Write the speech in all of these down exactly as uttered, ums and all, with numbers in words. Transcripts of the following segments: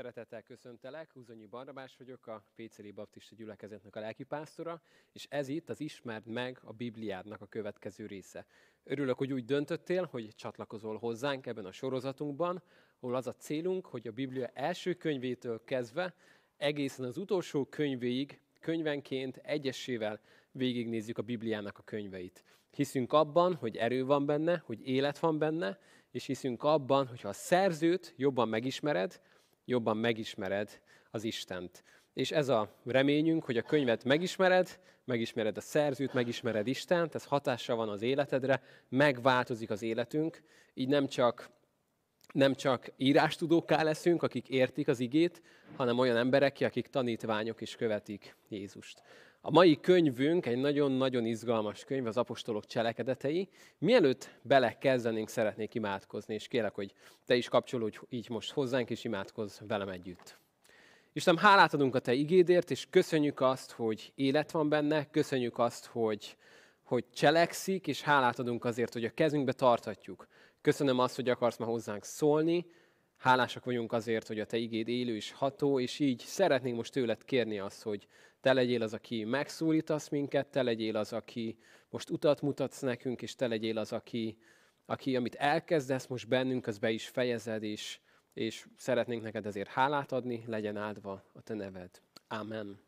Szeretettel köszöntelek, Uzonyi Barnabás vagyok, a Péceli Baptista Gyülekezetnek a lelkipásztora, és ez itt az Ismerd meg a Bibliádnak a következő része. Örülök, hogy úgy döntöttél, hogy csatlakozol hozzánk ebben a sorozatunkban, ahol az a célunk, hogy a Biblia első könyvétől kezdve egészen az utolsó könyvéig, könyvenként egyesével végignézzük a Bibliának a könyveit. Hiszünk abban, hogy erő van benne, hogy élet van benne, és hiszünk abban, hogy ha a szerzőt jobban megismered, jobban megismered az Istent. És ez a reményünk, hogy a könyvet megismered, megismered a szerzőt, megismered Istent, ez hatással van az életedre, megváltozik az életünk, így nem csak, nem csak írástudókká leszünk, akik értik az igét, hanem olyan emberek, akik tanítványok is követik Jézust. A mai könyvünk egy nagyon-nagyon izgalmas könyv, az Apostolok Cselekedetei. Mielőtt belekezdenénk, szeretnék imádkozni, és kérlek, hogy te is kapcsolódj így most hozzánk, és imádkozz velem együtt. Istenem, hálát adunk a te igédért, és köszönjük azt, hogy élet van benne, köszönjük azt, hogy, hogy cselekszik, és hálát adunk azért, hogy a kezünkbe tarthatjuk. Köszönöm azt, hogy akarsz ma hozzánk szólni, hálásak vagyunk azért, hogy a te igéd élő és ható, és így szeretnénk most tőled kérni azt, hogy te legyél az, aki megszólítasz minket, te legyél az, aki most utat mutatsz nekünk, és te legyél az, aki, aki amit elkezdesz most bennünk, az be is fejezed, és, és szeretnénk neked ezért hálát adni, legyen áldva a te neved. Amen.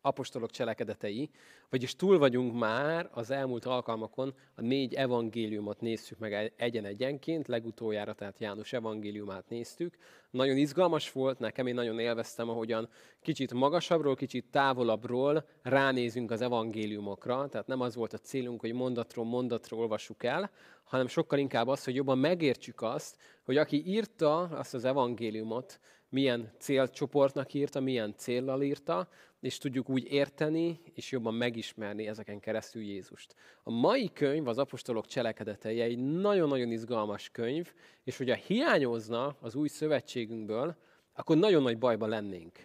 Apostolok cselekedetei, vagyis túl vagyunk már az elmúlt alkalmakon, a négy evangéliumot néztük meg egyen-egyenként, legutoljára, tehát János evangéliumát néztük. Nagyon izgalmas volt nekem, én nagyon élveztem, ahogyan kicsit magasabbról, kicsit távolabbról ránézünk az evangéliumokra, tehát nem az volt a célunk, hogy mondatról mondatra olvassuk el, hanem sokkal inkább az, hogy jobban megértsük azt, hogy aki írta azt az evangéliumot, milyen célcsoportnak írta, milyen céllal írta, és tudjuk úgy érteni, és jobban megismerni ezeken keresztül Jézust. A mai könyv, az Apostolok Cselekedetei egy nagyon-nagyon izgalmas könyv, és hogyha hiányozna az új szövetségünkből, akkor nagyon nagy bajba lennénk.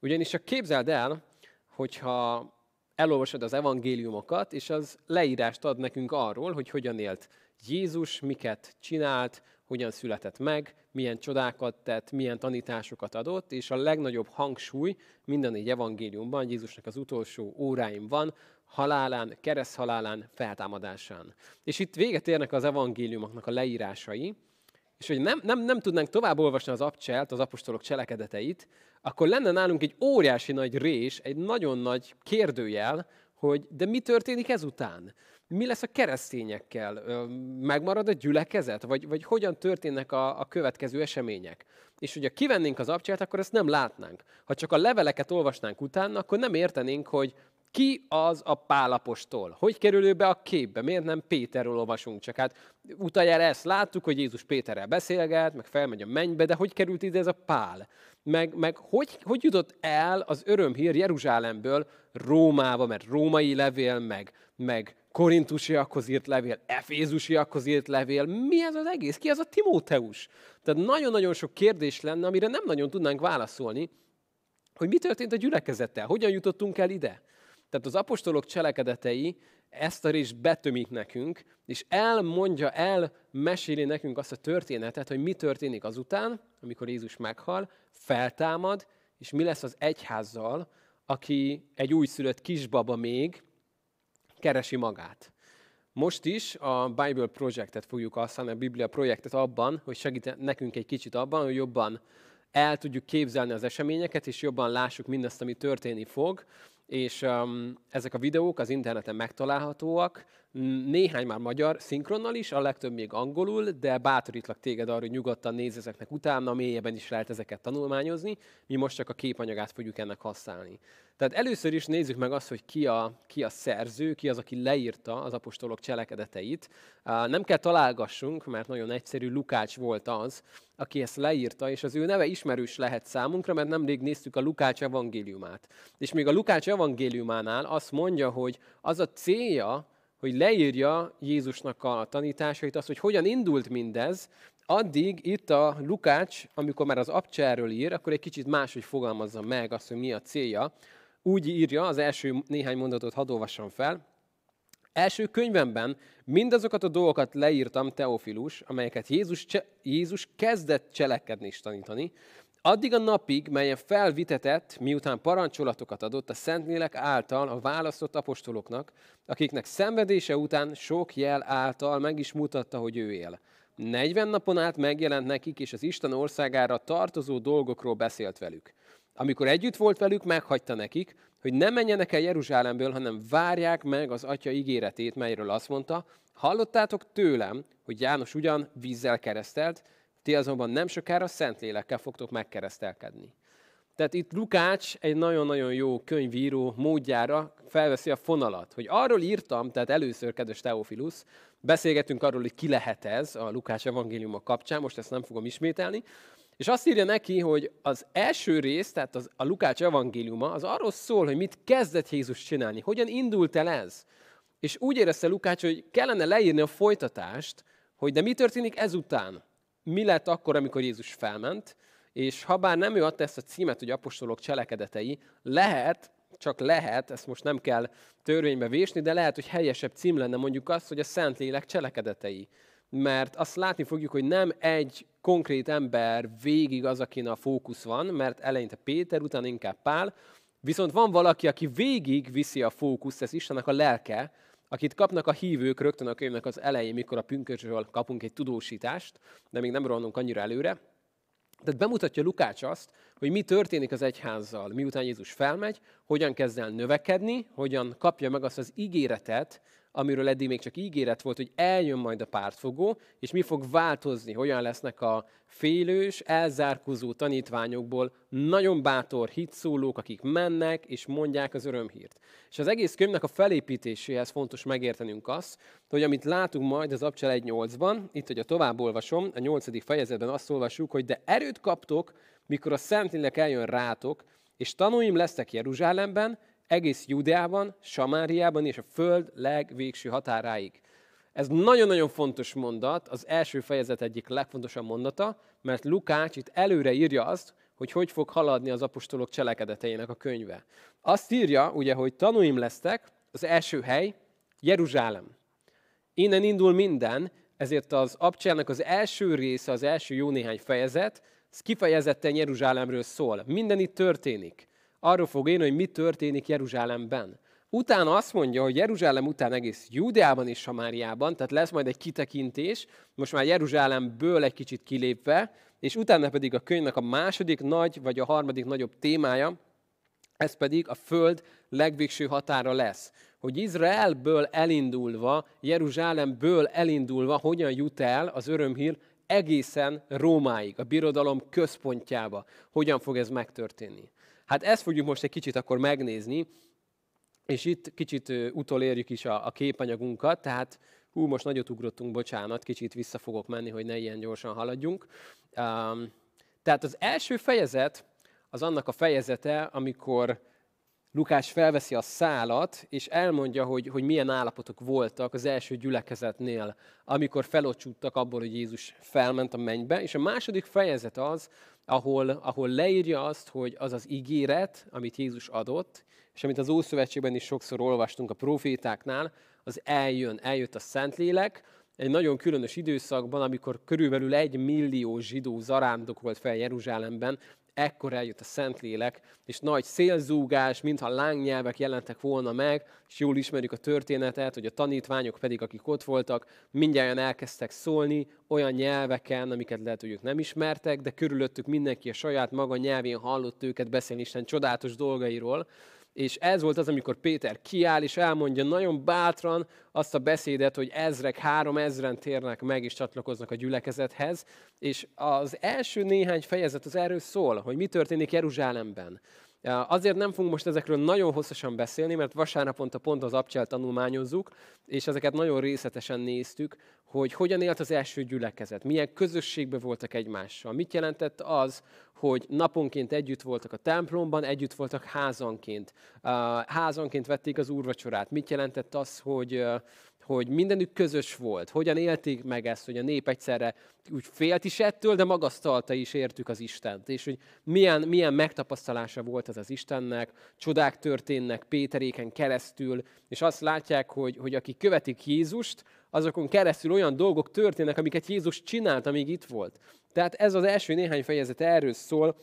Ugyanis csak képzeld el, hogyha elolvasod az evangéliumokat, és az leírást ad nekünk arról, hogy hogyan élt Jézus, miket csinált, hogyan született meg, milyen csodákat tett, milyen tanításokat adott, és a legnagyobb hangsúly minden négy evangéliumban Jézusnak az utolsó óráim van, halálán, kereszthalálán, feltámadásán. És itt véget érnek az evangéliumoknak a leírásai, és hogy nem, nem, nem tudnánk tovább olvasni az ApCselt, az Apostolok Cselekedeteit, akkor lenne nálunk egy óriási nagy rés, egy nagyon nagy kérdőjel, hogy de mi történik ezután? Mi lesz a keresztényekkel? Megmarad a gyülekezet? Vagy, vagy hogyan történnek a, a következő események? És hogyha kivennénk az ApCselt, akkor ezt nem látnánk. Ha csak a leveleket olvasnánk utána, akkor nem értenénk, hogy ki az a Pál apostol? Hogy kerül ő be a képbe? Miért nem Péterről olvasunk csak? Hát utaljára ezt láttuk, hogy Jézus Péterrel beszélget, meg felmegy a mennybe, de hogy került ide ez a Pál? Meg, meg hogy, hogy jutott el az örömhír Jeruzsálemből Rómába, mert római levél, meg, meg korintusiakhoz írt levél, efézusiakhoz írt levél, mi ez az egész? Ki az a Timóteus? Tehát nagyon-nagyon sok kérdés lenne, amire nem nagyon tudnánk válaszolni, hogy mi történt a gyülekezettel, hogyan jutottunk el ide? Tehát az Apostolok Cselekedetei ezt a részt betömik nekünk, és elmondja, elmeséli nekünk azt a történetet, hogy mi történik azután, amikor Jézus meghal, feltámad, és mi lesz az egyházzal, aki egy újszülött kisbaba még keresi magát. Most is a Biblia Projectet fogjuk használni, a Biblia Projektet abban, hogy segít nekünk egy kicsit abban, hogy jobban el tudjuk képzelni az eseményeket, és jobban lássuk mindazt, ami történni fog. És um, ezek a videók az interneten megtalálhatóak, néhány már magyar szinkronnal is, a legtöbb még angolul, de bátorítlak téged arra, hogy nyugodtan nézz ezeknek utána, mélyebben is lehet ezeket tanulmányozni, mi most csak a képanyagát fogjuk ennek használni. Tehát először is nézzük meg azt, hogy ki a, ki a szerző, ki az, aki leírta az apostolok cselekedeteit. Uh, nem kell találgassunk, mert nagyon egyszerű, Lukács volt az, aki ezt leírta, és az ő neve ismerős lehet számunkra, mert nemrég néztük a Lukács evangéliumát. És még a Lukács evangéliumánál azt mondja, hogy az a célja, hogy leírja Jézusnak a tanításait, azt, hogy hogyan indult mindez, addig itt a Lukács, amikor már az ApCselről ír, akkor egy kicsit máshogy fogalmazza meg azt, hogy mi a célja. Úgy írja, az első néhány mondatot hadd olvassam fel. Első könyvemben mindazokat a dolgokat leírtam, Teofilus, amelyeket Jézus, Jézus kezdett cselekedni és tanítani, Addig a napig, melyen felvitetett, miután parancsolatokat adott a Szentlélek által a választott apostoloknak, akiknek szenvedése után sok jel által meg is mutatta, hogy ő él. negyven napon át megjelent nekik, és az Isten országára tartozó dolgokról beszélt velük. Amikor együtt volt velük, meghagyta nekik, hogy ne menjenek el Jeruzsálemből, hanem várják meg az Atya ígéretét, melyről azt mondta, hallottátok tőlem, hogy János ugyan vízzel keresztelt, ti azonban nem sokára Szentlélekkel fogtok megkeresztelkedni. Tehát itt Lukács egy nagyon-nagyon jó könyvíró módjára felveszi a fonalat, hogy arról írtam, tehát először, kedves Teofilus, beszélgetünk arról, hogy ki lehet ez a Lukács evangéliuma kapcsán, most ezt nem fogom ismételni, és azt írja neki, hogy az első rész, tehát az, a Lukács evangéliuma, az arról szól, hogy mit kezdett Jézus csinálni, hogyan indult el ez. És úgy érezte Lukács, hogy kellene leírni a folytatást, hogy de mi történik ezután. Mi lett akkor, amikor Jézus felment, és ha bár nem ő adta ezt a címet, hogy Apostolok Cselekedetei, lehet, csak lehet, ezt most nem kell törvénybe vésni, de lehet, hogy helyesebb cím lenne mondjuk az, hogy a Szentlélek cselekedetei. Mert azt látni fogjuk, hogy nem egy konkrét ember végig az, akin a fókusz van, mert eleinte Péter, utána inkább Pál, viszont van valaki, aki végig viszi a fókuszt, ez Istennek a lelke, akit kapnak a hívők rögtön a könyvnek az elején, mikor a pünkösdről kapunk egy tudósítást, de még nem rohanunk annyira előre. Tehát bemutatja Lukács azt, hogy mi történik az egyházzal, miután Jézus felmegy, hogyan kezd el növekedni, hogyan kapja meg azt az ígéretet, amiről eddig még csak ígéret volt, hogy eljön majd a pártfogó, és mi fog változni, hogyan lesznek a félős, elzárkózó tanítványokból nagyon bátor hitszólók, akik mennek és mondják az örömhírt. És az egész könyvnek a felépítéséhez fontos megértenünk azt, hogy amit látunk majd az ApCsel egy nyolcban, itt, hogyha tovább olvasom, a nyolcadik fejezetben azt olvassuk, hogy de erőt kaptok, mikor a Szentlélek eljön rátok, és tanúim lesztek Jeruzsálemben, egész Júdeában, Samáriában és a föld legvégső határáig. Ez nagyon-nagyon fontos mondat, az első fejezet egyik legfontosabb mondata, mert Lukács itt előre írja azt, hogy hogy fog haladni az apostolok cselekedeteinek a könyve. Azt írja, ugye, hogy tanúim lesztek, az első hely, Jeruzsálem. Innen indul minden, ezért az ApCselnek az első része, az első jó néhány fejezet, ez kifejezetten Jeruzsálemről szól. Minden itt történik. Arról fog én, hogy mi történik Jeruzsálemben. Utána azt mondja, hogy Jeruzsálem után egész Júdeában és Samáriában, tehát lesz majd egy kitekintés, most már Jeruzsálemből egy kicsit kilépve, és utána pedig a könyvnek a második nagy, vagy a harmadik nagyobb témája, ez pedig a föld legvégső határa lesz. Hogy Izraelből elindulva, Jeruzsálemből elindulva hogyan jut el az örömhír egészen Rómáig, a birodalom központjába. Hogyan fog ez megtörténni? Hát ezt fogjuk most egy kicsit akkor megnézni, és itt kicsit utolérjük is a, a képanyagunkat, tehát hú, most nagyot ugrottunk, bocsánat, kicsit vissza fogok menni, hogy ne ilyen gyorsan haladjunk. Um, tehát az első fejezet az annak a fejezete, amikor Lukács felveszi a szálat, és elmondja, hogy, hogy milyen állapotok voltak az első gyülekezetnél, amikor felocsúttak abból, hogy Jézus felment a mennybe. És a második fejezet az, ahol, ahol leírja azt, hogy az az ígéret, amit Jézus adott, és amit az Ószövetségben is sokszor olvastunk a profétáknál, az eljön, eljött a Szentlélek, egy nagyon különös időszakban, amikor körülbelül egy millió zsidó zarándok volt fel Jeruzsálemben, ekkor eljött a Szentlélek, és nagy szélzúgás, mintha lángnyelvek jelentek volna meg, és jól ismerjük a történetet, hogy a tanítványok pedig, akik ott voltak, mindjárt elkezdtek szólni olyan nyelveken, amiket lehet, hogy ők nem ismertek, de körülöttük mindenki a saját maga nyelvén hallott őket beszélni Isten csodálatos dolgairól. És ez volt az, amikor Péter kiáll, és elmondja nagyon bátran azt a beszédet, hogy ezrek, három ezren térnek meg, és csatlakoznak a gyülekezethez. És az első néhány fejezet az erről szól, hogy mi történik Jeruzsálemben. Azért nem fogunk most ezekről nagyon hosszasan beszélni, mert vasárnaponta pont az ApCsel tanulmányozzuk, és ezeket nagyon részletesen néztük, hogy hogyan élt az első gyülekezet, milyen közösségben voltak egymással, mit jelentett az, hogy naponként együtt voltak a templomban, együtt voltak házanként, házanként vették az úrvacsorát, mit jelentett az, hogy... hogy mindenük közös volt, hogyan élték meg ezt, hogy a nép egyszerre úgy félt is ettől, de magasztalta is értük az Istent. És hogy milyen, milyen megtapasztalása volt ez az Istennek, csodák történnek Péteréken keresztül, és azt látják, hogy, hogy akik követik Jézust, azokon keresztül olyan dolgok történnek, amiket Jézus csinált, amíg itt volt. Tehát ez az első néhány fejezet erről szól,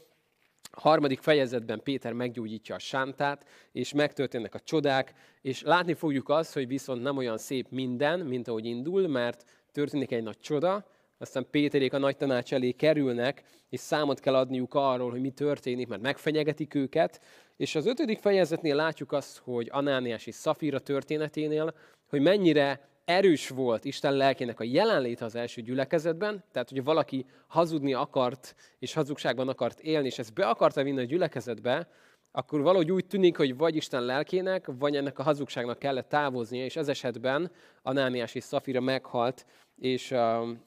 A harmadik fejezetben Péter meggyógyítja a sántát, és megtörténnek a csodák, és látni fogjuk azt, hogy viszont nem olyan szép minden, mint ahogy indul, mert történik egy nagy csoda, aztán Péterék a nagy tanács elé kerülnek, és számot kell adniuk arról, hogy mi történik, mert megfenyegetik őket. És az ötödik fejezetnél látjuk azt, hogy Ananiás és Szafira történeténél, hogy mennyire erős volt Isten lelkének a jelenléte az első gyülekezetben, tehát hogy valaki hazudni akart, és hazugságban akart élni, és ezt be akarta vinni a gyülekezetbe, akkor valahogy úgy tűnik, hogy vagy Isten lelkének, vagy ennek a hazugságnak kellett távoznia, és ez esetben Ananiás és Szafira meghalt, és,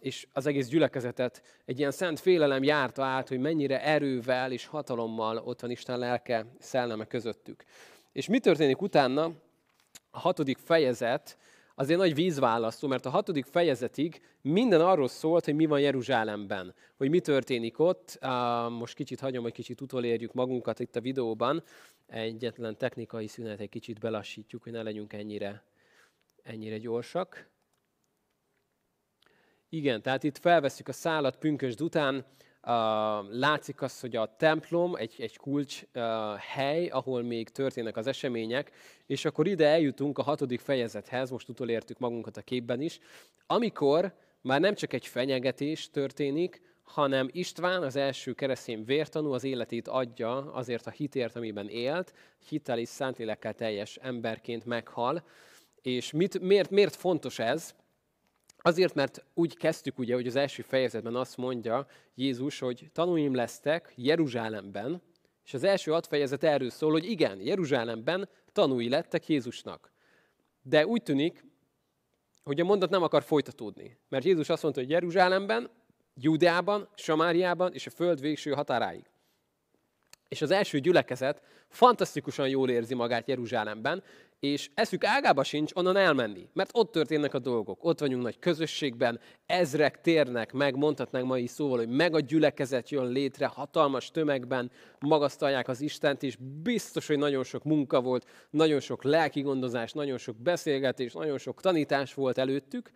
és az egész gyülekezetet egy ilyen szent félelem járta át, hogy mennyire erővel és hatalommal ott van Isten lelke, szelleme közöttük. És mi történik utána? A hatodik fejezet azért nagy vízválasztó, mert a hatodik fejezetig minden arról szólt, hogy mi van Jeruzsálemben, hogy mi történik ott. Most kicsit hagyom, hogy kicsit utolérjük magunkat itt a videóban. Egyetlen technikai szünet, egy kicsit belassítjuk, hogy ne legyünk ennyire, ennyire gyorsak. Igen, tehát itt felveszük a szálat pünkösd után. Látszik az, hogy a templom egy, egy kulcs hely, ahol még történnek az események, és akkor ide eljutunk a hatodik fejezethez, most utolértük magunkat a képben is, amikor már nem csak egy fenyegetés történik, hanem István, az első keresztény vértanú, az életét adja azért a hitért, amiben élt, hittel és szentlélekkel teljes emberként meghal. És mit, miért, miért fontos ez? Azért, mert úgy kezdtük, ugye, hogy az első fejezetben azt mondja Jézus, hogy tanúim lesztek Jeruzsálemben, és az első hat fejezet erről szól, hogy igen, Jeruzsálemben tanúi lettek Jézusnak. De úgy tűnik, hogy a mondat nem akar folytatódni, mert Jézus azt mondta, hogy Jeruzsálemben, Júdeában, Samáriában és a föld végső határáig. És az első gyülekezet fantasztikusan jól érzi magát Jeruzsálemben, és eszük ágába sincs onnan elmenni, mert ott történnek a dolgok, ott vagyunk nagy közösségben, ezrek térnek meg, mondhatnánk mai szóval, hogy meg a gyülekezet jön létre, hatalmas tömegben magasztalják az Istent, és biztos, hogy nagyon sok munka volt, nagyon sok lelki gondozás, nagyon sok beszélgetés, nagyon sok tanítás volt előttük,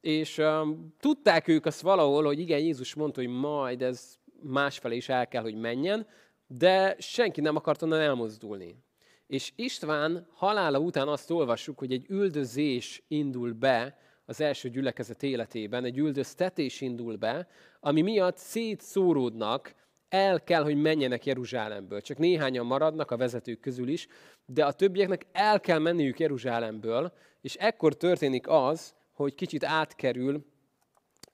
és um, tudták ők azt valahol, hogy igen, Jézus mondta, hogy majd ez másfelé is el kell, hogy menjen, de senki nem akart onnan elmozdulni. És István halála után azt olvassuk, hogy egy üldözés indul be az első gyülekezet életében, egy üldöztetés indul be, ami miatt szétszóródnak, el kell, hogy menjenek Jeruzsálemből. Csak néhányan maradnak a vezetők közül is, de a többieknek el kell menniük Jeruzsálemből, és ekkor történik az, hogy kicsit átkerül,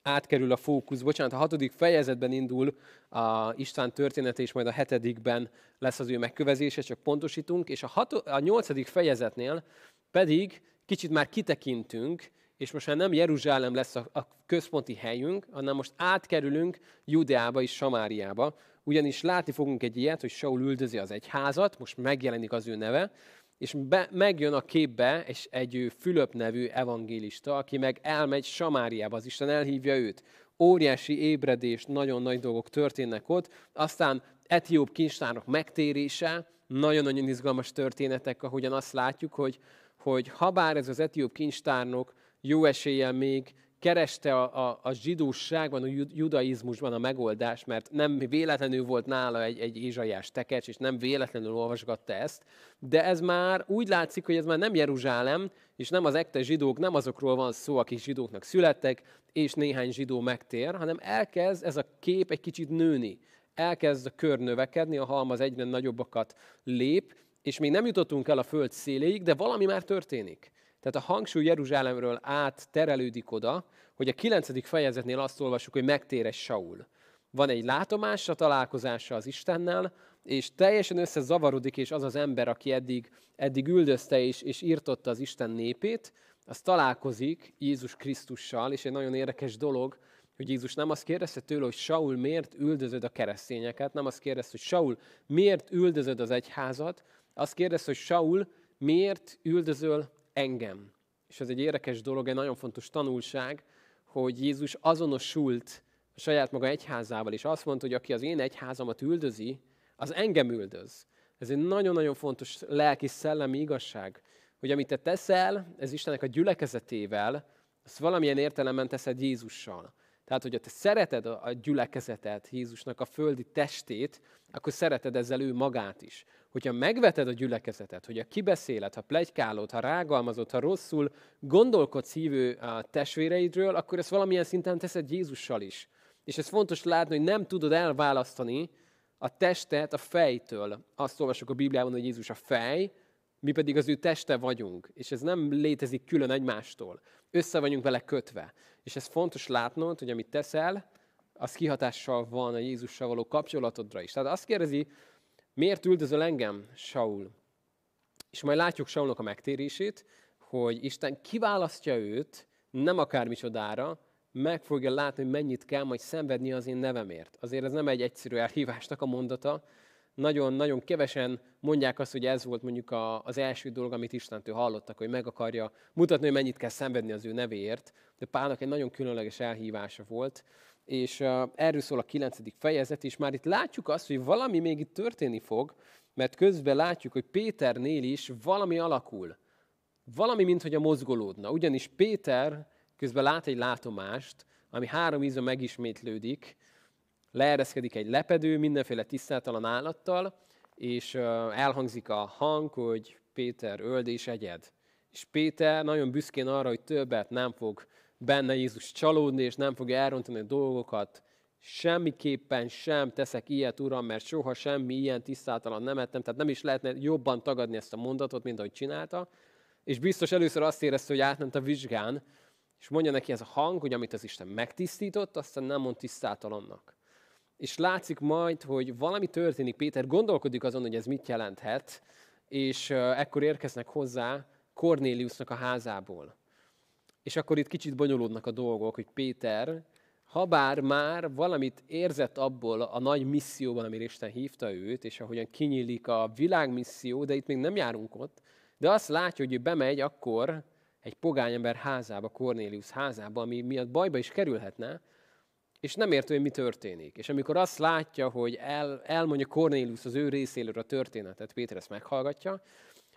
átkerül a fókusz. Bocsánat, a hatodik fejezetben indul a István története, és majd a hetedikben lesz az ő megkövezése, csak pontosítunk. És a, hato, a nyolcadik fejezetnél pedig kicsit már kitekintünk, és most már nem Jeruzsálem lesz a, a központi helyünk, hanem most átkerülünk Júdeába és Samáriába. Ugyanis látni fogunk egy ilyet, hogy Saul üldözi az egyházat, most megjelenik az ő neve, és be, megjön a képbe és egy Fülöp nevű evangélista, aki meg elmegy Samáriába, az Isten elhívja őt. Óriási ébredés, nagyon nagy dolgok történnek ott, aztán Etióp kincstárnak megtérése, nagyon-nagyon izgalmas történetek, ahogyan azt látjuk, hogy, hogy habár ez az etióp kincstárnok jó eséllyel még kereste a, a, a zsidóságban, a judaizmusban a megoldást, mert nem véletlenül volt nála egy, egy ézsaiás tekercs, és nem véletlenül olvasgatta ezt, de ez már úgy látszik, hogy ez már nem Jeruzsálem, és nem az ekte zsidók, nem azokról van szó, akik zsidóknak születtek, és néhány zsidó megtér, hanem elkezd ez a kép egy kicsit nőni. Elkezd a kör növekedni, a halmaz egyre nagyobbakat lép, és még nem jutottunk el a föld széléig, de valami már történik. Tehát a hangsúly Jeruzsálemről át terelődik oda, hogy a kilencedik fejezetnél azt olvassuk, hogy megtér egy Saul. Van egy látomásra, találkozása az Istennel, és teljesen összezavarodik, és az az ember, aki eddig, eddig üldözte és, és írtotta az Isten népét, az találkozik Jézus Krisztussal, és egy nagyon érdekes dolog, hogy Jézus nem azt kérdezte tőle, hogy Saul, miért üldözöd a keresztényeket, nem azt kérdezte, hogy Saul, miért üldözöd az egyházat, azt kérdezte, hogy Saul, miért üldözöl engem. És ez egy érdekes dolog, egy nagyon fontos tanulság, hogy Jézus azonosult a saját maga egyházával, és azt mondta, hogy aki az én egyházamat üldözi, az engem üldöz. Ez egy nagyon-nagyon fontos lelki, szellemi igazság, hogy amit te teszel, ez Istennek a gyülekezetével, azt valamilyen értelemben teszed Jézussal. Tehát, hogyha te szereted a gyülekezetet, Jézusnak a földi testét, akkor szereted ezzel ő magát is. Hogyha megveted a gyülekezetet, hogyha kibeszéled, ha pletykálod, ha rágalmazod, ha rosszul gondolkodsz hívő testvéreidről, akkor ezt valamilyen szinten teszed Jézussal is. És ez fontos látni, hogy nem tudod elválasztani a testet a fejtől. Azt olvasok a Bibliában, hogy Jézus a fej, mi pedig az ő teste vagyunk, és ez nem létezik külön egymástól. Össze vagyunk vele kötve. És ez fontos látnod, hogy amit teszel, az kihatással van a Jézussal való kapcsolatodra is. Tehát azt kérdezi, miért üldözöl engem, Saul? És majd látjuk Saulnak a megtérését, hogy Isten kiválasztja őt, nem akármicsodára, meg fogja látni, hogy mennyit kell majd szenvedni az én nevemért. Azért ez nem egy egyszerű elhívásnak a mondata. Nagyon-nagyon kevesen mondják azt, hogy ez volt mondjuk az első dolog, amit Istentől hallottak, hogy meg akarja mutatni, hogy mennyit kell szenvedni az ő nevéért. De Pálnak egy nagyon különleges elhívása volt, és erről szól a kilencedik fejezet, és már itt látjuk azt, hogy valami még itt történni fog, mert közben látjuk, hogy Péternél is valami alakul. Valami, minthogy a mozgolódna. Ugyanis Péter közben lát egy látomást, ami három ízben megismétlődik, leereszkedik egy lepedő, mindenféle tisztátalan állattal, és elhangzik a hang, hogy Péter, öld és egyed. És Péter nagyon büszkén arra, hogy többet nem fog benne Jézus csalódni, és nem fogja elrontani a dolgokat. Semmiképpen sem teszek ilyet, Uram, mert soha semmi ilyen tisztátalan nem ettem, tehát nem is lehetne jobban tagadni ezt a mondatot, mint ahogy csinálta. És biztos először azt érezte, hogy átment a vizsgán, és mondja neki ez a hang, hogy amit az Isten megtisztított, aztán nem mond tisztátalannak. És látszik majd, hogy valami történik. Péter gondolkodik azon, hogy ez mit jelenthet, és ekkor érkeznek hozzá Kornéliusznak a házából. És akkor itt kicsit bonyolódnak a dolgok, hogy Péter, habár már valamit érzett abból a nagy misszióban, amire Isten hívta őt, és ahogyan kinyílik a világmisszió, de itt még nem járunk ott, de azt látja, hogy ő bemegy akkor egy pogányember házába, Kornéliusz házába, ami miatt bajba is kerülhetne, és nem értő, hogy mi történik. És amikor azt látja, hogy el, elmondja Kornéliusz az ő részéről a történetet, Péter ezt meghallgatja,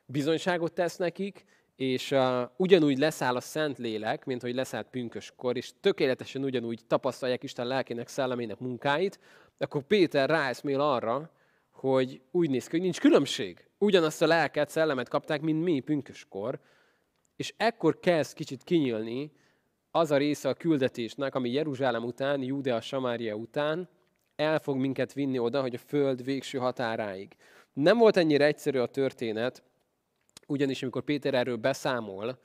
bizonyságot tesz nekik, és uh, ugyanúgy leszáll a Szentlélek, mint hogy leszállt pünköskor, és tökéletesen ugyanúgy tapasztalják Isten lelkének, szellemének munkáit, akkor Péter ráeszmél arra, hogy úgy néz ki, hogy nincs különbség. Ugyanazt a lelket, szellemet kapták, mint mi pünköskor, és ekkor kezd kicsit kinyílni az a része a küldetésnek, ami Jeruzsálem után, Júdea, Samária után el fog minket vinni oda, hogy a föld végső határáig. Nem volt ennyire egyszerű a történet, ugyanis amikor Péter erről beszámol,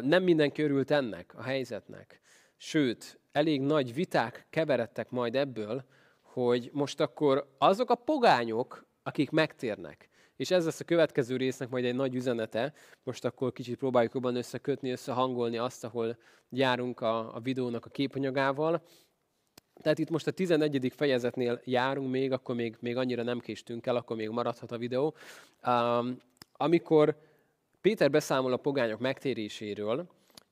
nem mindenki örült ennek a helyzetnek. Sőt, elég nagy viták keveredtek majd ebből, hogy most akkor azok a pogányok, akik megtérnek, és ez lesz a következő résznek majd egy nagy üzenete. Most akkor kicsit próbáljuk jobban összekötni, összehangolni azt, ahol járunk a, a videónak a képanyagával. Tehát itt most a tizenegyedik fejezetnél járunk még, akkor még, még annyira nem késtünk el, akkor még maradhat a videó. Um, amikor Péter beszámol a pogányok megtéréséről,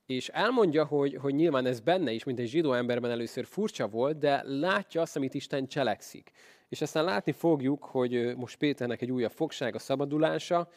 és elmondja, hogy, hogy nyilván ez benne is, mint egy zsidó emberben először furcsa volt, de látja azt, amit Isten cselekszik. És aztán látni fogjuk, hogy most Péternek egy újabb fogsága, szabadulása.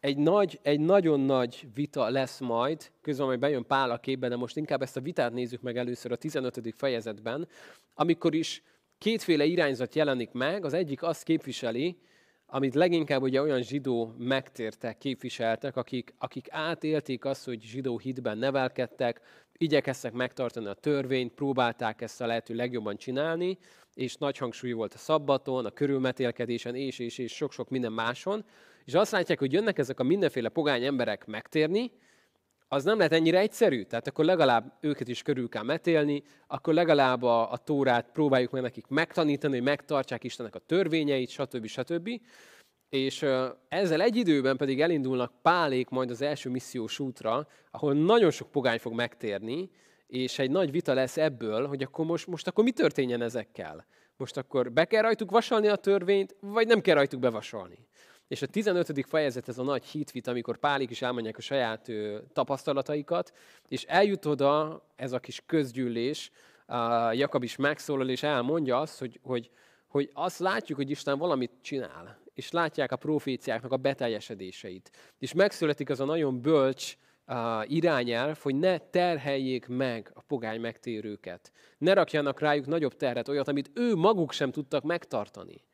Egy, nagy, egy nagyon nagy vita lesz majd, közben majd bejön Pál a képbe, de most inkább ezt a vitát nézzük meg először a tizenötödik fejezetben, amikor is kétféle irányzat jelenik meg. Az egyik azt képviseli, amit leginkább ugye olyan zsidó megtértek, képviseltek, akik, akik átélték azt, hogy zsidó hitben nevelkedtek, igyekeztek megtartani a törvényt, próbálták ezt a lehető legjobban csinálni, és nagy hangsúly volt a szabbaton, a körülmetélkedésen, és, és, és sok-sok minden máson. És azt látják, hogy jönnek ezek a mindenféle pogány emberek megtérni, az nem lehet ennyire egyszerű, tehát akkor legalább őket is körül kell metélni, akkor legalább a, a tórát próbáljuk meg nekik megtanítani, hogy megtartsák Istennek a törvényeit, stb. stb. És ezzel egy időben pedig elindulnak Pálék majd az első missziós útra, ahol nagyon sok pogány fog megtérni, és egy nagy vita lesz ebből, hogy akkor most, most akkor mi történjen ezekkel? Most akkor be kell rajtuk vasalni a törvényt, vagy nem kell rajtuk bevasalni? És a tizenötödik fejezet ez a nagy hitvita, amikor Pálék is elmondják a saját ő, tapasztalataikat, és eljut oda ez a kis közgyűlés, uh, Jakab is megszólal, és elmondja azt, hogy, hogy, hogy azt látjuk, hogy Isten valamit csinál, és látják a proféciáknak a beteljesedéseit. És megszületik az a nagyon bölcs irányelv, hogy ne terheljék meg a pogány megtérőket. Ne rakjanak rájuk nagyobb terhet, olyat, amit ő maguk sem tudtak megtartani.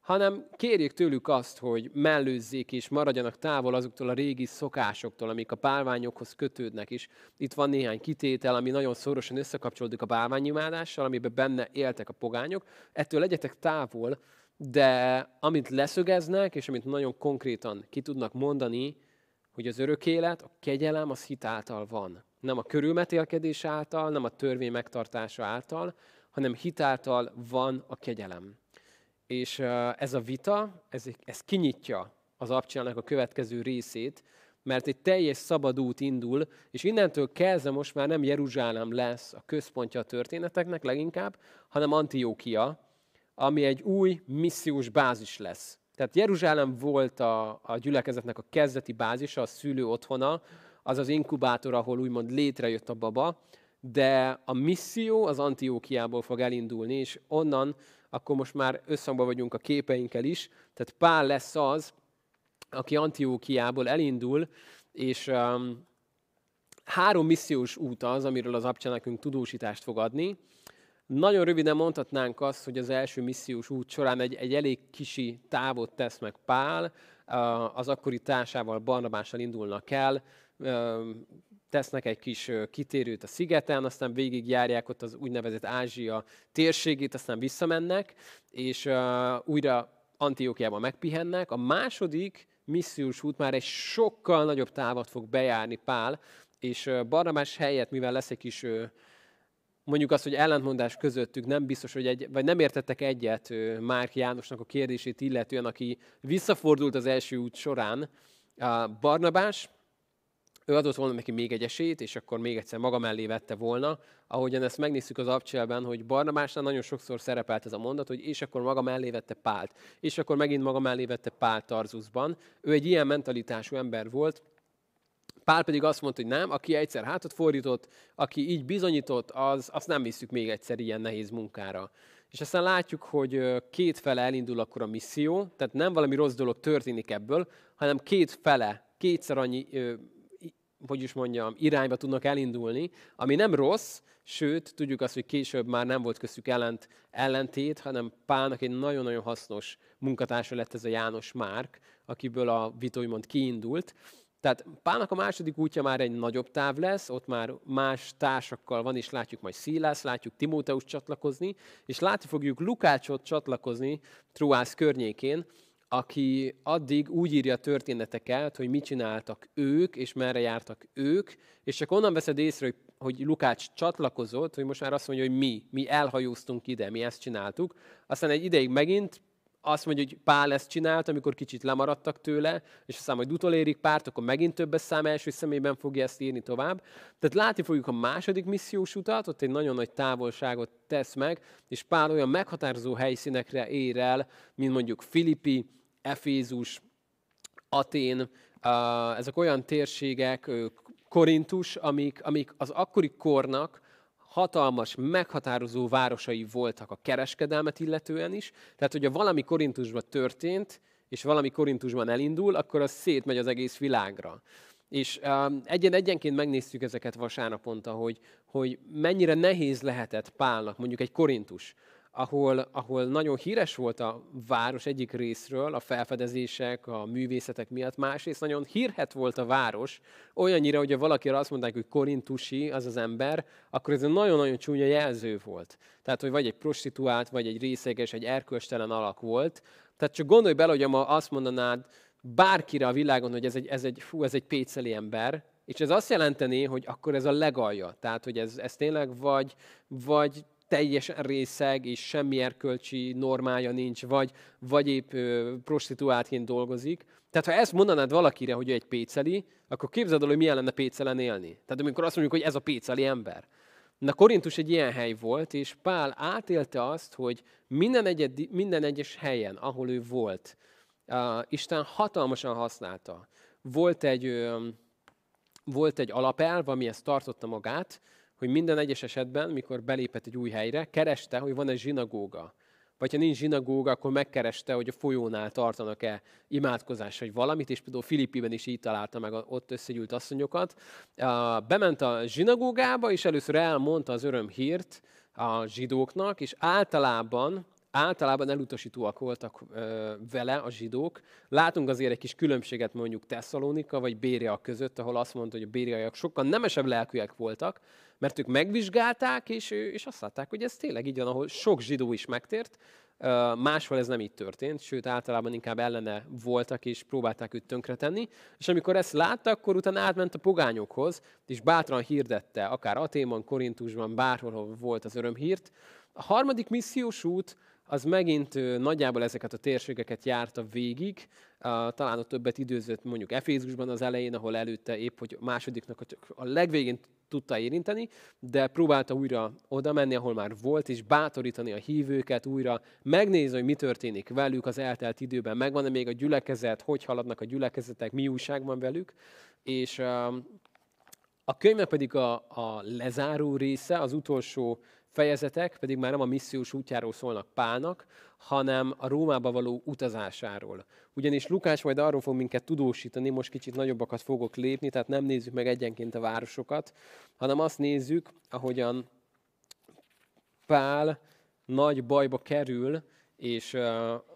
Hanem kérjék tőlük azt, hogy mellőzzék és maradjanak távol azoktól a régi szokásoktól, amik a bálványokhoz kötődnek. És itt van néhány kitétel, ami nagyon szorosan összekapcsolódik a bálványimádással, amiben benne éltek a pogányok. Ettől legyetek távol, de amit leszögeznek, és amit nagyon konkrétan ki tudnak mondani, hogy az örök élet, a kegyelem az hit által van. Nem a körülmetélkedés által, nem a törvény megtartása által, hanem hit által van a kegyelem. És ez a vita, ez, ez kinyitja az ApCselnek a következő részét, mert egy teljes szabad út indul, és innentől kezdve most már nem Jeruzsálem lesz a központja a történeteknek leginkább, hanem Antiókia, ami egy új missziós bázis lesz. Tehát Jeruzsálem volt a, a gyülekezetnek a kezdeti bázisa, a szülő otthona, az az inkubátor, ahol úgymond létrejött a baba, de a misszió az Antiókiából fog elindulni, és onnan akkor most már összhangban vagyunk a képeinkkel is. Tehát Pál lesz az, aki Antiókiából elindul, és um, három missziós út az, amiről az ApCsel nekünk tudósítást fog adni. Nagyon röviden mondhatnánk azt, hogy az első missziós út során egy, egy elég kicsi távot tesz meg Pál, az akkori társával, Barnabással indulnak el, tesznek egy kis kitérőt a szigeten, aztán végigjárják ott az úgynevezett Ázsia térségét, aztán visszamennek, és újra Antiókiában megpihennek. A második missziós út már egy sokkal nagyobb távot fog bejárni Pál, és Barnabás helyett, mivel lesz egy kis... Mondjuk azt, hogy ellentmondás közöttük nem biztos, hogy egy, vagy nem értettek egyet Márk Jánosnak a kérdését illetően, aki visszafordult az első út során. Barnabás, ő adott volna neki még egy esélyt, és akkor még egyszer maga mellé vette volna. Ahogyan ezt megnéztük az ApCselben, hogy Barnabásnál nagyon sokszor szerepelt ez a mondat, hogy és akkor maga mellé vette Pált, és akkor megint maga mellé vette Pált Tarzuszban. Ő egy ilyen mentalitású ember volt. Pál pedig azt mondta, hogy nem, aki egyszer hátat fordított, aki így bizonyított, az, azt nem visszük még egyszer ilyen nehéz munkára. És aztán látjuk, hogy két fele elindul akkor a misszió, tehát nem valami rossz dolog történik ebből, hanem két fele, kétszer annyi, hogy is mondjam, irányba tudnak elindulni, ami nem rossz, sőt, tudjuk azt, hogy később már nem volt köztük ellent, ellentét, hanem Pálnak egy nagyon-nagyon hasznos munkatársa lett ez a János Márk, akiből a vita úgymond kiindult. Tehát Pálnak a második útja már egy nagyobb táv lesz, ott már más társakkal van, és látjuk majd Szilász, látjuk Timóteus csatlakozni, és látni fogjuk Lukácsot csatlakozni Truász környékén, aki addig úgy írja a történeteket, hogy mit csináltak ők, és merre jártak ők, és csak onnan veszed észre, hogy, hogy Lukács csatlakozott, hogy most már azt mondja, hogy mi, mi elhajóztunk ide, mi ezt csináltuk. Aztán egy ideig megint, azt mondja, hogy Pál ezt csinált, amikor kicsit lemaradtak tőle, és aztán majd utolérik Párt, akkor megint többes szám első személyben fogja ezt írni tovább. Tehát látni fogjuk a második missziós utat, ott egy nagyon nagy távolságot tesz meg, és Pál olyan meghatározó helyszínekre ér el, mint mondjuk Filipi, Efézus, Atén, ezek olyan térségek, Korintus, amik, amik az akkori kornak hatalmas, meghatározó városai voltak a kereskedelmet illetően is. Tehát, hogyha valami Korintusban történt, és valami Korintusban elindul, akkor az szétmegy az egész világra. És um, egyen-egyenként megnéztük ezeket vasárnaponta, hogy, hogy mennyire nehéz lehetett Pálnak, mondjuk egy Korintus, ahol, ahol nagyon híres volt a város egyik részről, a felfedezések, a művészetek miatt, másrészt nagyon hírhet volt a város, olyannyira, hogyha valakire azt mondták, hogy korintusi az az ember, akkor ez egy nagyon-nagyon csúnya jelző volt. Tehát, hogy vagy egy prostituált, vagy egy részeges, egy erkölcstelen alak volt. Tehát csak gondolj bele, hogy ma azt mondanád bárkire a világon, hogy ez egy, ez egy, fú, ez egy péceli ember, és ez azt jelenteni, hogy akkor ez a legalja. Tehát, hogy ez, ez tényleg vagy, vagy teljesen részeg, és semmi erkölcsi normája nincs, vagy, vagy épp ö, prostituáltként dolgozik. Tehát ha ezt mondanád valakire, hogy ő egy péceli, akkor képzeld el, hogy milyen lenne Pécelen élni. Tehát amikor azt mondjuk, hogy ez a péceli ember. Na, Korintus egy ilyen hely volt, és Pál átélte azt, hogy minden, egyed, minden egyes helyen, ahol ő volt, uh, Isten hatalmasan használta. Volt egy, ö, volt egy alapelv, amihez tartotta magát, hogy minden egyes esetben, mikor belépett egy új helyre, kereste, hogy van egy zsinagóga, Vagy ha nincs zsinagóga, akkor megkereste, hogy a folyónál tartanak-e imádkozás, vagy valamit, és például Filipiben is így találta meg ott összegyűlt asszonyokat. Bement a zsinagógába, és először elmondta az örömhírt a zsidóknak, és általában, általában elutasítóak voltak vele a zsidók. Látunk azért egy kis különbséget mondjuk Tesszalonika vagy Béria között, ahol azt mondta, hogy a bériaiak sokkal nemesebb lelkűek voltak, mert ők megvizsgálták, és, és azt látták, hogy ez tényleg így van, ahol sok zsidó is megtért. Máshol ez nem így történt, sőt általában inkább ellene voltak, és próbálták őt tönkretenni. És amikor ezt látta, akkor utána átment a pogányokhoz, és bátran hirdette, akár Athénban, Korintusban, bárhol volt az örömhírt. A harmadik missziós út az megint nagyjából ezeket a térségeket járta végig, talán ott többet időzött mondjuk Efézusban az elején, ahol előtte épp, hogy másodiknak a legvégén tudta érinteni, de próbálta újra oda menni, ahol már volt, és bátorítani a hívőket újra, megnézni, hogy mi történik velük az eltelt időben, megvan-e még a gyülekezet, hogy haladnak a gyülekezetek, mi újság van velük, és a könyvnek pedig a, a lezáró része, az utolsó fejezetek pedig már nem a missziós útjáról szólnak Pálnak, hanem a Rómába való utazásáról. Ugyanis Lukács majd arról fog minket tudósítani, most kicsit nagyobbakat fogok lépni, tehát nem nézzük meg egyenként a városokat, hanem azt nézzük, ahogyan Pál nagy bajba kerül, és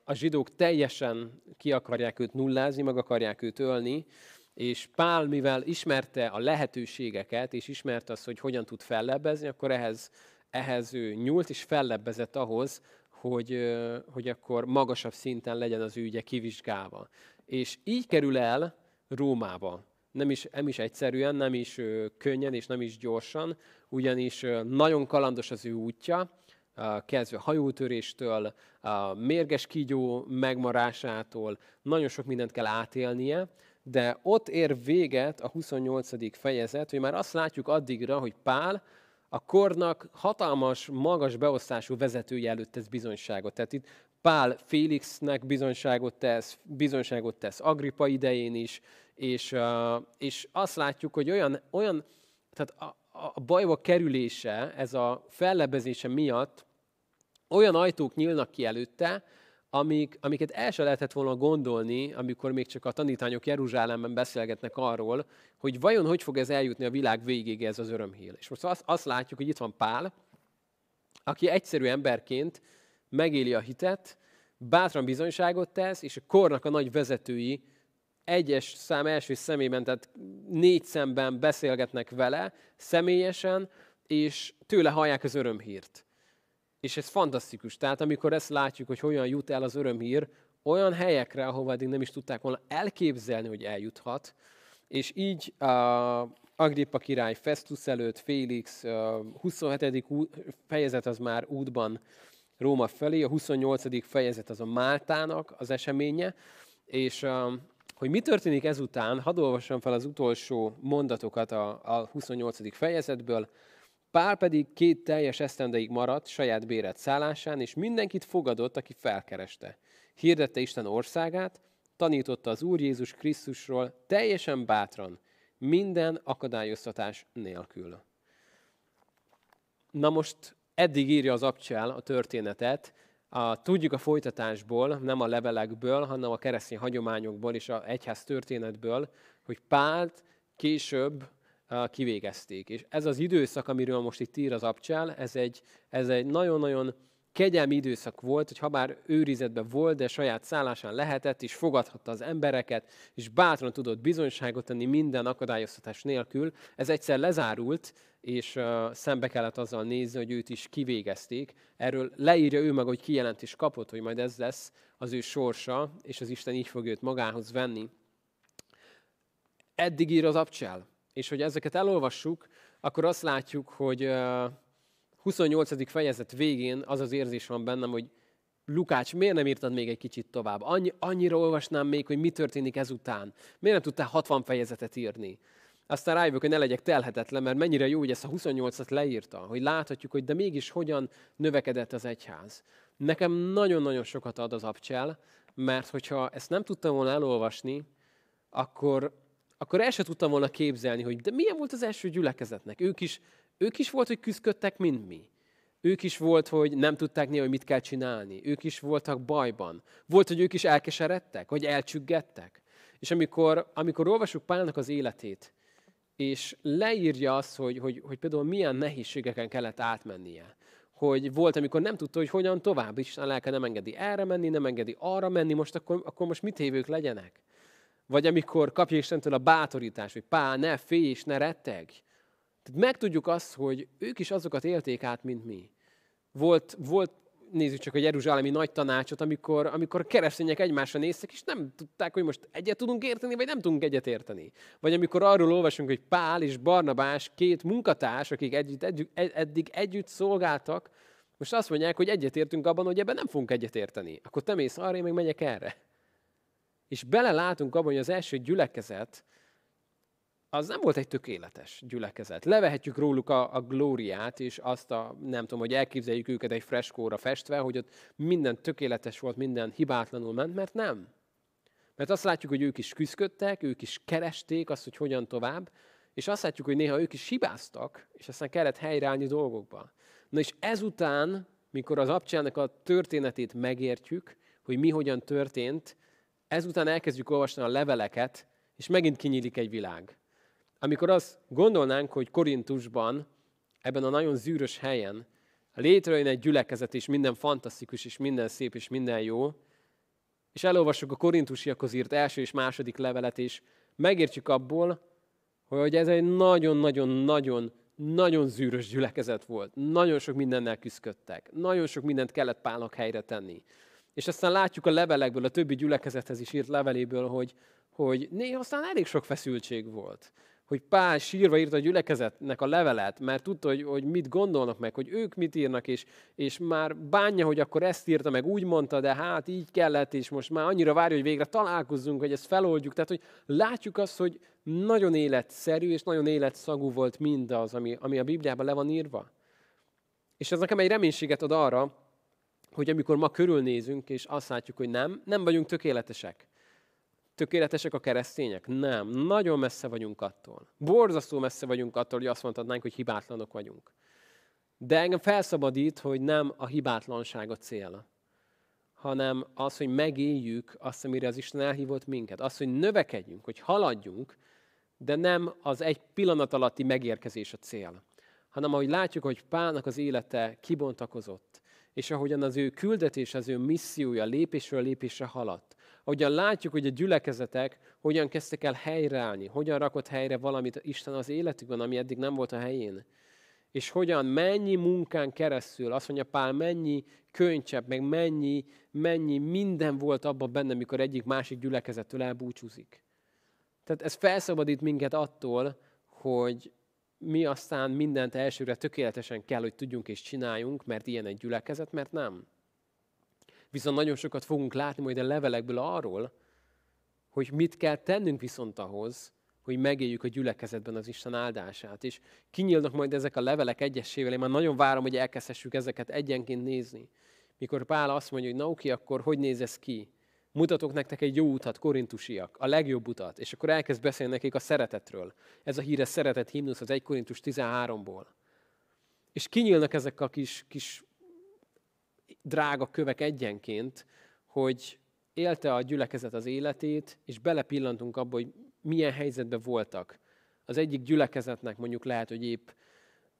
a zsidók teljesen ki akarják őt nullázni, meg akarják őt ölni, és Pál, mivel ismerte a lehetőségeket, és ismerte azt, hogy hogyan tud fellebbezni, akkor ehhez Ehhez ő nyúlt és fellebbezett ahhoz, hogy, hogy akkor magasabb szinten legyen az ügye kivizsgálva. És így kerül el Rómába. Nem is, nem is egyszerűen, nem is könnyen és nem is gyorsan, ugyanis nagyon kalandos az ő útja, kezdve hajótöréstől, mérges kígyó megmarásától, nagyon sok mindent kell átélnie, de ott ér véget a huszonnyolcadik fejezet, hogy már azt látjuk addigra, hogy Pál a kornak hatalmas, magas beosztású vezetője előtt tesz bizonyságot. Tehát itt Pál Félixnek bizonyságot tesz, bizonyságot tesz Agrippa idején is, és, és azt látjuk, hogy olyan, olyan tehát a, a bajba kerülése, ez a fellebbezése miatt olyan ajtók nyílnak ki előtte, amik, amiket el sem lehetett volna gondolni, amikor még csak a tanítványok Jeruzsálemben beszélgetnek arról, hogy vajon hogy fog ez eljutni a világ végéig ez az örömhír. És most azt, azt látjuk, hogy itt van Pál, aki egyszerű emberként megéli a hitet, bátran bizonyságot tesz, és a kornak a nagy vezetői egyes szám első személyben, tehát négy szemben beszélgetnek vele személyesen, és tőle hallják az örömhírt. És ez fantasztikus. Tehát amikor ezt látjuk, hogy hogyan jut el az örömhír olyan helyekre, ahova eddig nem is tudták volna elképzelni, hogy eljuthat. És így uh, Agrippa király Festus előtt, Félix, uh, huszonhetedik fejezet az már útban Róma felé, a huszonnyolcadik fejezet az a Máltának az eseménye. És uh, hogy mi történik ezután, hadd olvassam fel az utolsó mondatokat a, a huszonnyolcadik fejezetből. Pál pedig két teljes esztendeig maradt saját bérelt szállásán, és mindenkit fogadott, aki felkereste. Hirdette Isten országát, tanította az Úr Jézus Krisztusról teljesen bátran, minden akadályoztatás nélkül. Na most eddig írja az ApCsel a történetet, a, tudjuk a folytatásból, nem a levelekből, hanem a keresztény hagyományokból és az egyház történetből, hogy Pált később kivégezték. És ez az időszak, amiről most itt ír az ApCsel, ez egy, ez egy nagyon-nagyon kegyelmi időszak volt, hogy habár őrizetben volt, de saját szállásán lehetett, és fogadhatta az embereket, és bátran tudott bizonyságot tenni minden akadályoztatás nélkül. Ez egyszer lezárult, és uh, szembe kellett azzal nézni, hogy őt is kivégezték. Erről leírja ő maga, hogy kijelentést kapott, hogy majd ez lesz az ő sorsa, és az Isten így fog őt magához venni. Eddig ír az ApCsel. És hogy ezeket elolvassuk, akkor azt látjuk, hogy huszonnyolcadik fejezet végén az az érzés van bennem, hogy Lukács, miért nem írtad még egy kicsit tovább? Annyi, annyira olvasnám még, hogy mi történik ezután. Miért nem tudtál hatvan fejezetet írni? Aztán rájövök, hogy ne legyek telhetetlen, mert mennyire jó, hogy ezt a huszonnyolcat leírta, hogy láthatjuk, hogy de mégis hogyan növekedett az egyház. Nekem nagyon-nagyon sokat ad az ApCsel, mert hogyha ezt nem tudtam volna elolvasni, akkor... akkor el sem tudtam volna képzelni, hogy de milyen volt az első gyülekezetnek. Ők is, ők is volt, hogy küzdködtek, mint mi. Ők is volt, hogy nem tudták néha, hogy mit kell csinálni. Ők is voltak bajban. Volt, hogy ők is elkeseredtek, vagy elcsüggettek. És amikor, amikor olvasjuk Pálnak az életét, és leírja azt, hogy, hogy, hogy például milyen nehézségeken kellett átmennie, hogy volt, amikor nem tudta, hogy hogyan tovább, Isten lelke nem engedi erre menni, nem engedi arra menni, most akkor, akkor most mit évők legyenek? Vagy amikor kapja Istentől a bátorítást, hogy Pál, ne félj és ne rettegj. Tehát megtudjuk azt, hogy ők is azokat élték át, mint mi. Volt, volt nézzük csak a jeruzsálemi nagy tanácsot, amikor, amikor a keresztények egymásra néztek, és nem tudták, hogy most egyet tudunk érteni, vagy nem tudunk egyet érteni. Vagy amikor arról olvasunk, hogy Pál és Barnabás, két munkatárs, akik együtt, eddig, eddig együtt szolgáltak, most azt mondják, hogy egyetértünk abban, hogy ebben nem fogunk egyetérteni. Akkor te mész arra, én meg megyek erre. És belelátunk abban, hogy az első gyülekezet, az nem volt egy tökéletes gyülekezet. Levehetjük róluk a, a glóriát, és azt a, nem tudom, hogy elképzeljük őket egy freskóra festve, hogy ott minden tökéletes volt, minden hibátlanul ment, mert nem. Mert azt látjuk, hogy ők is küzdködtek, ők is keresték azt, hogy hogyan tovább, és azt látjuk, hogy néha ők is hibáztak, és aztán kellett helyreállni dolgokba. Na és ezután, mikor az ApCselnek a történetét megértjük, hogy mi hogyan történt, ezután elkezdjük olvasni a leveleket, és megint kinyílik egy világ. Amikor azt gondolnánk, hogy Korintusban, ebben a nagyon zűrös helyen létrejön egy gyülekezet, és minden fantasztikus, és minden szép, és minden jó, és elolvassuk a korintusiakhoz írt első és második levelet, és megértjük abból, hogy ez egy nagyon-nagyon-nagyon-nagyon zűrös gyülekezet volt. Nagyon sok mindennel küzdöttek. Nagyon sok mindent kellett Pálnak helyre tenni. És aztán látjuk a levelekből, a többi gyülekezethez is írt leveléből, hogy, hogy néha aztán elég sok feszültség volt. Hogy Pál sírva írta a gyülekezetnek a levelet, mert tudta, hogy, hogy mit gondolnak meg, hogy ők mit írnak, és, és már bánja, hogy akkor ezt írta, meg úgy mondta, de hát így kellett, és most már annyira várja, hogy végre találkozzunk, hogy ezt feloldjuk. Tehát, hogy látjuk azt, hogy nagyon életszerű és nagyon életszagú volt mindaz, ami, ami a Bibliában le van írva. És ez nekem egy reménységet ad arra, hogy amikor ma körülnézünk, és azt látjuk, hogy nem, nem vagyunk tökéletesek. Tökéletesek a keresztények? Nem. Nagyon messze vagyunk attól. Borzasztó messze vagyunk attól, hogy azt mondhatnánk, hogy hibátlanok vagyunk. De engem felszabadít, hogy nem a hibátlanság a cél, hanem az, hogy megéljük azt, amire az Isten elhívott minket. Az, hogy növekedjünk, hogy haladjunk, de nem az egy pillanat alatti megérkezés a cél, hanem ahogy látjuk, hogy Pálnak az élete kibontakozott, és ahogyan az ő küldetés, az ő missziója lépésről lépésre haladt. Ahogyan látjuk, hogy a gyülekezetek hogyan kezdtek el helyreállni, hogyan rakott helyre valamit Isten az életükben, ami eddig nem volt a helyén. És hogyan, mennyi munkán keresztül, azt mondja Pál, mennyi könycsepp, meg mennyi, mennyi minden volt abban benne, mikor egyik másik gyülekezettől elbúcsúzik. Tehát ez felszabadít minket attól, hogy mi aztán mindent elsőre tökéletesen kell, hogy tudjunk és csináljunk, mert ilyen egy gyülekezet, mert nem. Viszont nagyon sokat fogunk látni majd a levelekből arról, hogy mit kell tennünk viszont ahhoz, hogy megéljük a gyülekezetben az Isten áldását. És kinyílnak majd ezek a levelek egyesével, én már nagyon várom, hogy elkezdhessük ezeket egyenként nézni. Mikor Pál azt mondja, hogy na oké, akkor hogy néz ez ki? Mutatok nektek egy jó utat, korintusiak, a legjobb utat, és akkor elkezd beszélni nekik a szeretetről. Ez a híres szeretet himnusz az egy Korintus tizenháromból. És kinyílnak ezek a kis, kis drága kövek egyenként, hogy élte a gyülekezet az életét, és belepillantunk abba, hogy milyen helyzetben voltak. Az egyik gyülekezetnek mondjuk lehet, hogy épp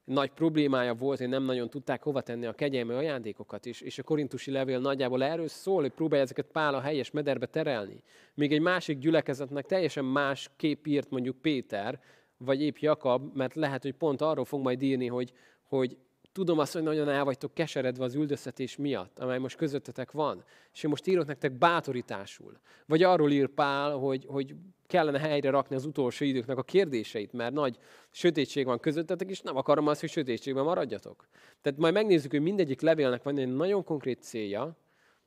nagy problémája volt, hogy nem nagyon tudták hova tenni a kegyelmi ajándékokat is, és a korintusi levél nagyjából erről szól, hogy próbálja ezeket Pál a helyes mederbe terelni. Még egy másik gyülekezetnek teljesen más kép írt mondjuk Péter, vagy épp Jakab, mert lehet, hogy pont arról fog majd írni, hogy, hogy tudom azt, hogy nagyon el vagytok keseredve az üldöztetés miatt, amely most közöttetek van, és én most írok nektek bátorításul. Vagy arról ír Pál, hogy, hogy kellene helyre rakni az utolsó időknek a kérdéseit, mert nagy sötétség van közöttetek, és nem akarom azt, hogy sötétségben maradjatok. Tehát majd megnézzük, hogy mindegyik levélnek van egy nagyon konkrét célja,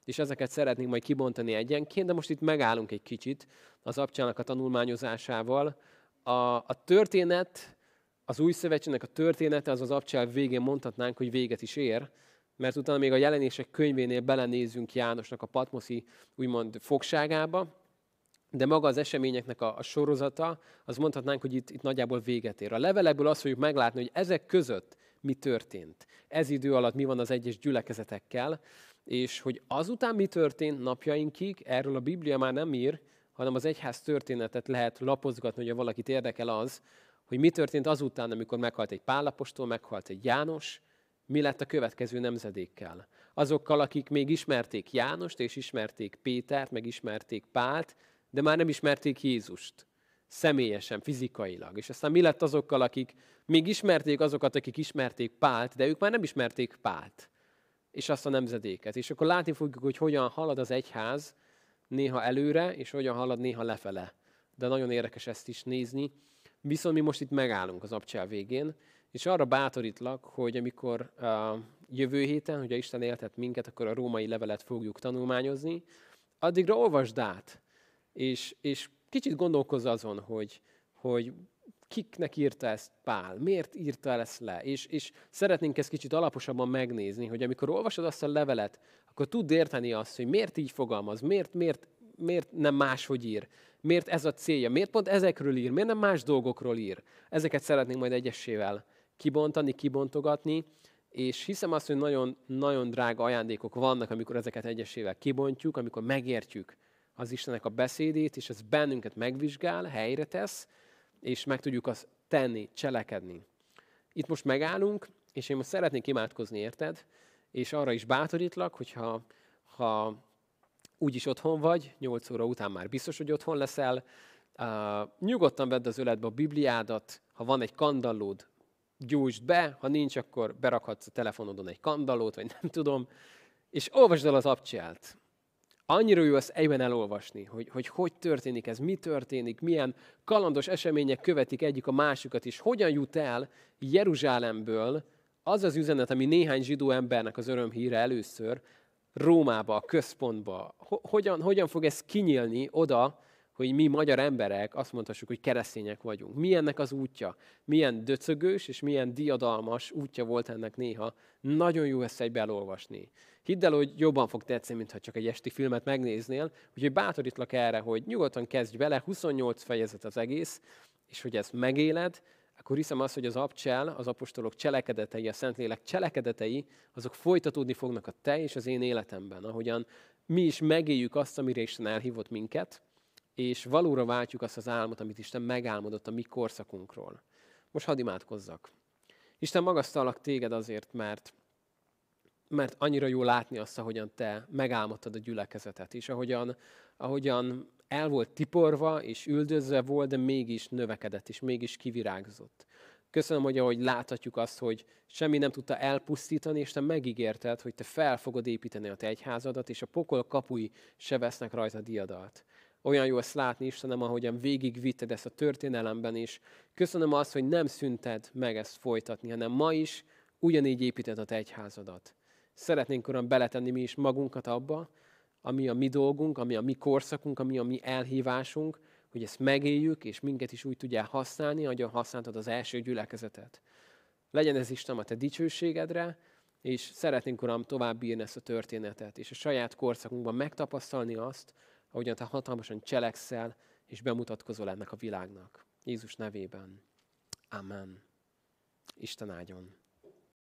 és ezeket szeretnénk majd kibontani egyenként, de most itt megállunk egy kicsit az ApCselnek a tanulmányozásával. A, a történet... Az új szövetségnek a története, az az ApCsel végén mondhatnánk, hogy véget is ér, mert utána még a jelenések könyvénél belenézünk Jánosnak a patmoszi úgymond fogságába, de maga az eseményeknek a, a sorozata, az mondhatnánk, hogy itt, itt nagyjából véget ér. A levelekből azt fogjuk meglátni, hogy ezek között mi történt. Ez idő alatt mi van az egyes gyülekezetekkel, és hogy azután mi történt napjainkig, erről a Biblia már nem ír, hanem az egyház történetet lehet lapozgatni, hogyha valakit érdekel az, hogy mi történt azután, amikor meghalt egy Pál apostol, meghalt egy János, mi lett a következő nemzedékkel. Azokkal, akik még ismerték Jánost, és ismerték Pétert, meg ismerték Pált, de már nem ismerték Jézust. Személyesen, fizikailag. És aztán mi lett azokkal, akik még ismerték azokat, akik ismerték Pált, de ők már nem ismerték Pált. És azt a nemzedéket. És akkor látni fogjuk, hogy hogyan halad az egyház néha előre, és hogyan halad néha lefele. De nagyon érdekes ezt is nézni. Viszont mi most itt megállunk az ApCsel végén, és arra bátorítlak, hogy amikor uh, jövő héten, hogyha Isten éltet minket, akkor a római levelet fogjuk tanulmányozni, addigra olvasd át, és, és kicsit gondolkozz azon, hogy, hogy kiknek írta ezt Pál, miért írta ezt le, és, és szeretnénk ezt kicsit alaposabban megnézni, hogy amikor olvasod azt a levelet, akkor tudd érteni azt, hogy miért így fogalmaz, miért, miért, miért nem máshogy ír, miért ez a célja, miért pont ezekről ír, miért nem más dolgokról ír. Ezeket szeretnénk majd egyesével kibontani, kibontogatni, és hiszem azt, hogy nagyon, nagyon drága ajándékok vannak, amikor ezeket egyesével kibontjuk, amikor megértjük az Istennek a beszédét, és ez bennünket megvizsgál, helyre tesz, és meg tudjuk azt tenni, cselekedni. Itt most megállunk, és én most szeretnék imádkozni érted, és arra is bátorítlak, hogyha ha úgyis otthon vagy, nyolc óra után már biztos, hogy otthon leszel, uh, nyugodtan vedd az öletbe a Bibliádat, ha van egy kandallód, gyújtsd be, ha nincs, akkor berakhatsz a telefonodon egy kandallót, vagy nem tudom, és olvasd el az ApCselt. Annyira jó ezt egyben elolvasni, hogy, hogy hogy történik ez, mi történik, milyen kalandos események követik egyik a másikat, és hogyan jut el Jeruzsálemből az az üzenet, ami néhány zsidó embernek az örömhíre először, Rómába, a központba. Hogyan, hogyan fog ez kinyílni oda, hogy mi magyar emberek azt mondhassuk, hogy keresztények vagyunk. Milyennek az útja? Milyen döcögős és milyen diadalmas útja volt ennek néha. Nagyon jó ezt egybe elolvasni. Hidd el, hogy jobban fog tetszeni, mintha csak egy esti filmet megnéznél. Úgyhogy bátorítlak erre, hogy nyugodtan kezdj bele, huszonnyolc fejezet az egész, és hogy ezt megéled, akkor hiszem azt, hogy az ApCsel, az apostolok cselekedetei, a Szentlélek cselekedetei, azok folytatódni fognak a te és az én életemben, ahogyan mi is megéljük azt, amire Isten elhívott minket, és valóra váltjuk azt az álmot, amit Isten megálmodott a mi korszakunkról. Most hadd imádkozzak. Isten, magasztallak téged azért, mert, mert annyira jó látni azt, ahogyan te megálmodtad a gyülekezetet, és ahogyan, ahogyan el volt tiporva, és üldözve volt, de mégis növekedett, és mégis kivirágzott. Köszönöm, hogy ahogy láthatjuk azt, hogy semmi nem tudta elpusztítani, és te megígérted, hogy te fel fogod építeni a te egyházadat, és a pokol kapui se vesznek rajta diadalt. Olyan jó ezt látni, Istenem, ahogyan végigvitted ezt a történelemben is. Köszönöm azt, hogy nem szünted meg ezt folytatni, hanem ma is ugyanígy építed a te egyházadat. Szeretnénk, Uram, beletenni mi is magunkat abba, ami a mi dolgunk, ami a mi korszakunk, ami a mi elhívásunk, hogy ezt megéljük, és minket is úgy tudjál használni, ahogyan használtad az első gyülekezetet. Legyen ez, Istenem, a te dicsőségedre, és szeretnénk, Uram, tovább bírni ezt a történetet, és a saját korszakunkban megtapasztalni azt, ahogyan te hatalmasan cselekszel, és bemutatkozol ennek a világnak. Jézus nevében. Amen. Isten áldjon.